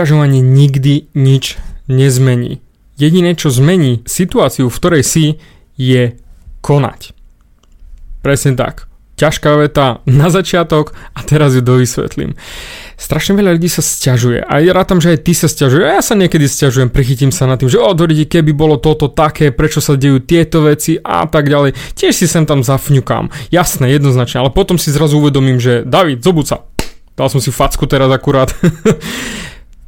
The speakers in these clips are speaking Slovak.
sťažovanie nikdy nič nezmení. Jediné, čo zmení situáciu, v ktorej si, je konať. Presne tak. Ťažká veta na začiatok a teraz ju dovysvetlím. Strašne veľa ľudí sa sťažuje a ja rátam, že aj ty sa sťažuje a ja sa niekedy sťažujem, prichytím sa na tým, že odhodíte, keby bolo toto také, prečo sa dejú tieto veci a tak ďalej. Tiež si sem tam zafňukám. Jasné, jednoznačne, ale potom si zrazu uvedomím, že David, zobud sa. Dal som si facku teraz akurát.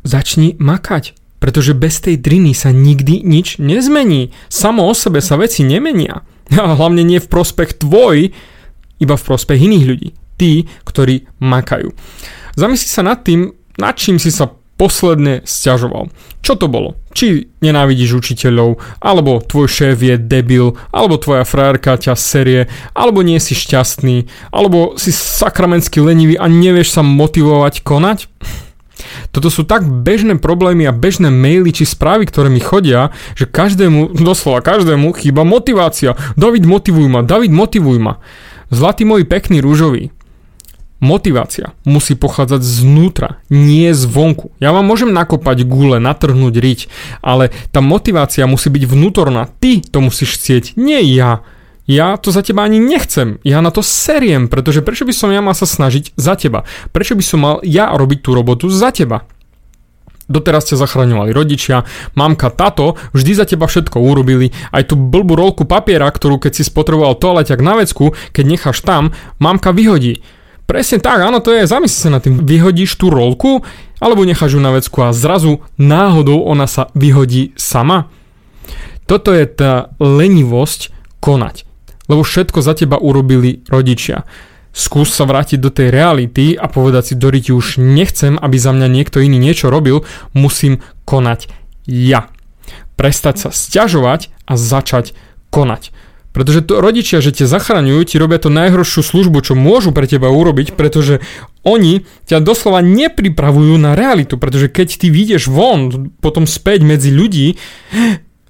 Začni makať, pretože bez tej driny sa nikdy nič nezmení. Samo o sebe sa veci nemenia. A hlavne nie v prospech tvoj, iba v prospech iných ľudí. Tí, ktorí makajú. Zamysli sa nad tým, nad čím si sa posledne sťažoval. Čo to bolo? Či nenávidíš učiteľov, alebo tvoj šéf je debil, alebo tvoja frajerka ťa serie, alebo nie si šťastný, alebo si sakramensky lenivý a nevieš sa motivovať konať? Toto sú tak bežné problémy a bežné maily či správy, ktoré mi chodia, že každému, doslova každému, chýba motivácia. David, motivuj ma, David, motivuj ma. Zlatý môj pekný rúžový, motivácia musí pochádzať znútra, nie zvonku. Ja vám môžem nakopať gule, natrhnúť riť, ale tá motivácia musí byť vnútorná. Ty to musíš chcieť, nie ja. Ja to za teba ani nechcem, ja na to seriem, pretože prečo by som ja mal sa snažiť za teba? Prečo by som mal ja robiť tú robotu za teba? Doteraz ťa zachraňovali rodičia, mamka, tato, vždy za teba všetko urobili. Aj tú blbú rolku papiera, ktorú keď si spotreboval toaleťak na vecku, keď necháš tam, mamka vyhodí. Presne tak, áno, to je, zamysli sa nad tým. Vyhodíš tú rolku, alebo necháš ju na vecku a zrazu náhodou ona sa vyhodí sama. Toto je tá lenivosť konať, lebo všetko za teba urobili rodičia. Skús sa vrátiť do tej reality a povedať si, Doriti, už nechcem, aby za mňa niekto iný niečo robil, musím konať ja. Prestať sa sťažovať a začať konať. Pretože to rodičia, že ťa zachraňujú, ti robia to najhoršiu službu, čo môžu pre teba urobiť, pretože oni ťa doslova nepripravujú na realitu, pretože keď ty vyjdeš von, potom späť medzi ľudí,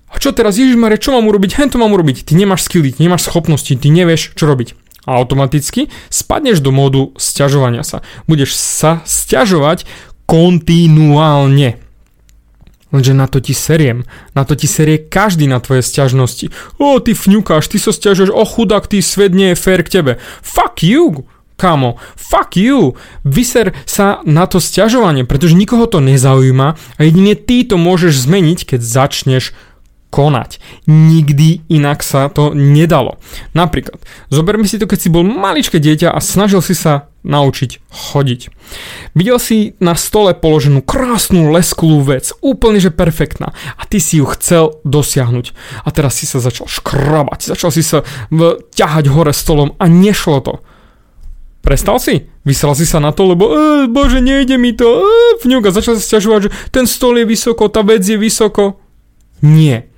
a čo teraz, Ježišmare, čo mám urobiť, hen to mám urobiť, ty nemáš skilly, ty nemáš schopnosti, ty nevieš, čo robiť. A automaticky spadneš do módu sťažovania sa. Budeš sa sťažovať kontinuálne. Lenže na to ti seriem. Na to ti serie každý na tvoje sťažnosti. O, ty fňukáš, ty sa sťažuješ, o chudák, ty svet nie je fér k tebe. Fuck you, kamo. Fuck you. Vyser sa na to sťažovanie, pretože nikoho to nezaujíma a jedine ty to môžeš zmeniť, keď začneš konať. Nikdy inak sa to nedalo. Napríklad, zoberme si to, keď si bol maličké dieťa a snažil si sa naučiť chodiť. Videl si na stole položenú krásnu lesklú vec, úplne že perfektná, a ty si ju chcel dosiahnuť. A teraz si sa začal škrabať, začal si sa ťahať hore stolom a nešlo to. Prestal si? Vysral si sa na to, lebo bože, nejde mi to, fňuka, začal sa sťažovať, že ten stol je vysoko, tá vec je vysoko. Nie.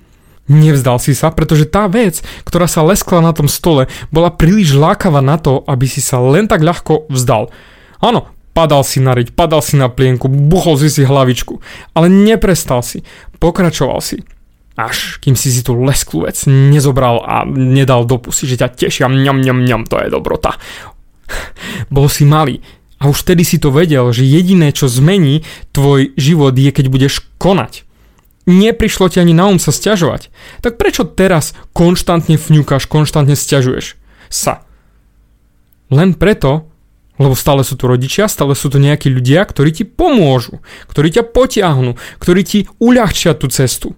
Nevzdal si sa, pretože tá vec, ktorá sa leskla na tom stole, bola príliš lákavá na to, aby si sa len tak ľahko vzdal. Áno, padal si na riť, padal si na plienku, buchol si hlavičku, ale neprestal si, pokračoval si. Až kým si tú lesklú vec nezobral a nedal do pusy, že ťa tešia, mňam, mňam, mňam, to je dobrota. Bol si malý a už vtedy si to vedel, že jediné, čo zmení tvoj život, je keď budeš konať. Neprišlo ti ani na um sa sťažovať. Tak prečo teraz konštantne fňukáš, konštantne sťažuješ sa? Len preto, lebo stále sú tu rodičia, stále sú tu nejakí ľudia, ktorí ti pomôžu, ktorí ťa potiahnu, ktorí ti uľahčia tú cestu.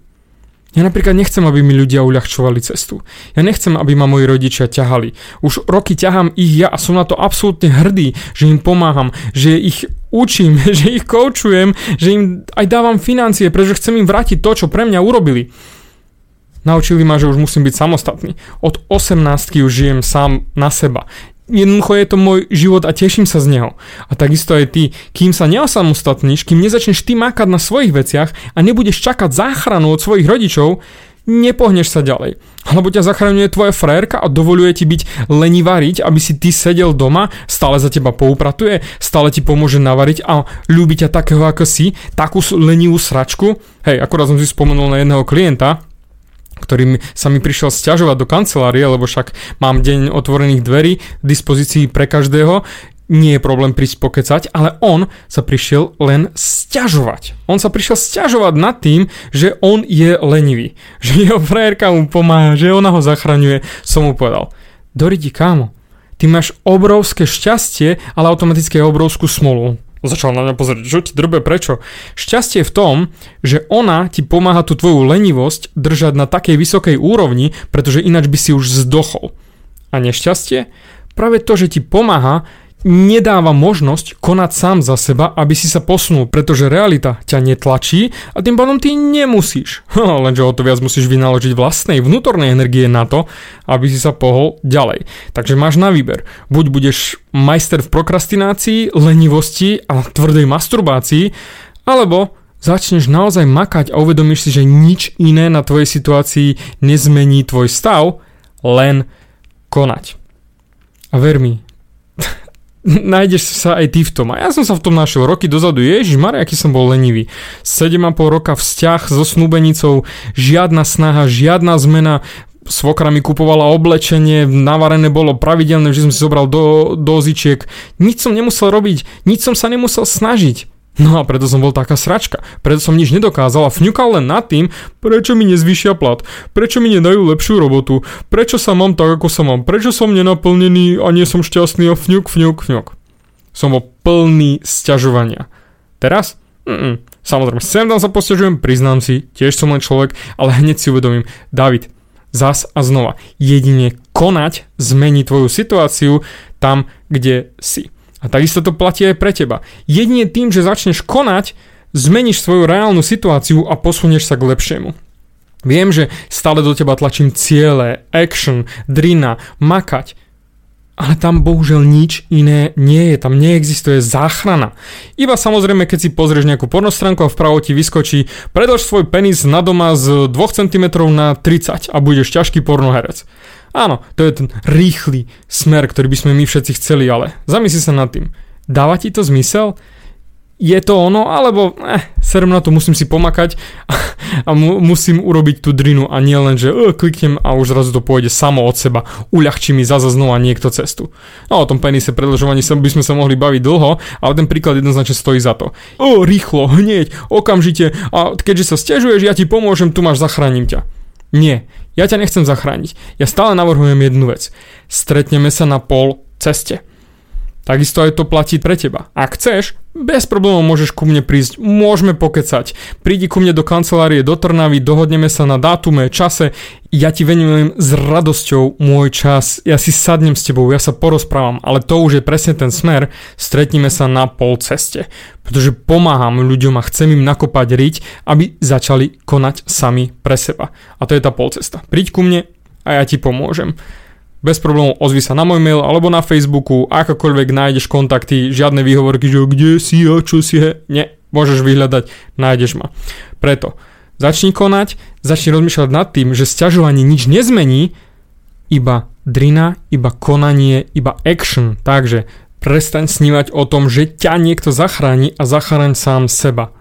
Ja napríklad nechcem, aby mi ľudia uľahčovali cestu. Ja nechcem, aby ma moji rodičia ťahali. Už roky ťahám ich ja a som na to absolútne hrdý, že im pomáham, že ich učím, že ich koučujem, že im aj dávam financie, pretože chcem im vrátiť to, čo pre mňa urobili. Naučili ma, že už musím byť samostatný. Od 18-ky už žijem sám na seba. Jednoducho je to môj život a teším sa z neho. A takisto aj ty, kým sa neosamostatníš, kým nezačneš ty mákať na svojich veciach a nebudeš čakať záchranu od svojich rodičov, nepohneš sa ďalej. Lebo ťa zachraňuje tvoja frajerka a dovoluje ti byť lenivá riť, aby si ty sedel doma, stále za teba poupratuje, stále ti pomôže navariť a ľúbi ťa takého ako si, takú lenivú sračku. Hej, akurát som si spomenul na jedného klienta, ktorým sa mi prišiel sťažovať do kancelárie, lebo však mám deň otvorených dverí v dispozícii pre každého. nie je problém prísť pokecať, ale on sa prišiel len sťažovať. On sa prišiel sťažovať nad tým, že on je lenivý, že jeho frajerka mu pomáha, že ona ho zachraňuje. Som mu povedal, Doridi, kámo, ty máš obrovské šťastie, ale automaticky obrovskú smolu. Začal na mňa pozrieť, čo ti drbe, prečo? Šťastie je v tom, že ona ti pomáha tú tvoju lenivosť držať na takej vysokej úrovni, pretože ináč by si už zdochol. A nešťastie? Práve to, že ti pomáha, nedáva možnosť konať sám za seba, aby si sa posunul, pretože realita ťa netlačí a tým pádom ty nemusíš. Lenže o to viac musíš vynaložiť vlastnej vnútornej energie na to, aby si sa pohol ďalej. Takže máš na výber. Buď budeš majster v prokrastinácii, lenivosti a tvrdej masturbácii, alebo začneš naozaj makať a uvedomíš si, že nič iné na tvojej situácii nezmení tvoj stav, len konať. A ver mi, nájdeš sa aj ty v tom. A ja som sa v tom našiel roky dozadu. Ježišmar, aký som bol lenivý. 7,5 roka vzťah so snúbenicou, žiadna snaha, žiadna zmena. Svokra mi kupovala oblečenie, navarené bolo pravidelné, že som si zobral do dózičiek. Nič som nemusel robiť, nič som sa nemusel snažiť. No a preto som bol taká sračka. Preto som nič nedokázal a fňukal len nad tým, prečo mi nezvyšia plat, prečo mi nedajú lepšiu robotu, prečo sa mám tak, ako sa mám, prečo som nenaplnený a nie som šťastný a fňuk. Som bol plný sťažovania. Teraz? Samozrejme, sem tam sa posťažujem, priznám si, tiež som len človek, ale hneď si uvedomím, David, zas a znova, jedine konať zmení tvoju situáciu tam, kde si. A takisto to platí aj pre teba. Jedine tým, že začneš konať, zmeníš svoju reálnu situáciu a posunieš sa k lepšiemu. Viem, že stále do teba tlačím ciele, action, drina, makať, ale tam bohužiaľ nič iné nie je, tam neexistuje záchrana. Iba samozrejme, keď si pozrieš nejakú pornostránku a vpravo ti vyskočí, predĺž svoj penis na doma z 2 cm na 30 a budeš ťažký pornoherec. Áno, to je ten rýchly smer, ktorý by sme my všetci chceli, ale zamysli sa nad tým. Dáva ti to zmysel? Je to ono? Alebo serem na to, musím si pomakať a musím urobiť tú drinu a nie len, že kliknem a už zrazu to pôjde samo od seba. Uľahčí mi zase znova niekto cestu. No o tom penise predĺžovaní by sme sa mohli baviť dlho, ale ten príklad jednoznačne stojí za to. Rýchlo, hneď, okamžite a keďže sa sťažuješ, ja ti pomôžem, tu máš, zachránim ťa. Nie, ja ťa nechcem zachrániť. Ja stále navrhujem jednu vec. Stretneme sa na pol ceste. Takisto aj to platí pre teba. Ak chceš, bez problémov môžeš ku mne prísť, môžeme pokecať. Prídi ku mne do kancelárie, do Trnavy, dohodneme sa na dátume, čase. Ja ti venujem s radosťou môj čas. Ja si sadnem s tebou, ja sa porozprávam, ale to už je presne ten smer. Stretneme sa na pol ceste, pretože pomáham ľuďom a chcem im nakopať riť, aby začali konať sami pre seba. A to je tá polcesta. Príď ku mne a ja ti pomôžem. Bez problémov ozvi sa na môj mail alebo na Facebooku, akokoľvek nájdeš kontakty, žiadne výhovorky, že kde si a čo si he. Nie, môžeš vyhľadať, nájdeš ma. Preto začni konať, začni rozmýšľať nad tým, že sťažovanie nič nezmení, iba drina, iba konanie, iba action. Takže prestaň snívať o tom, že ťa niekto zachráni a zachráň sám seba.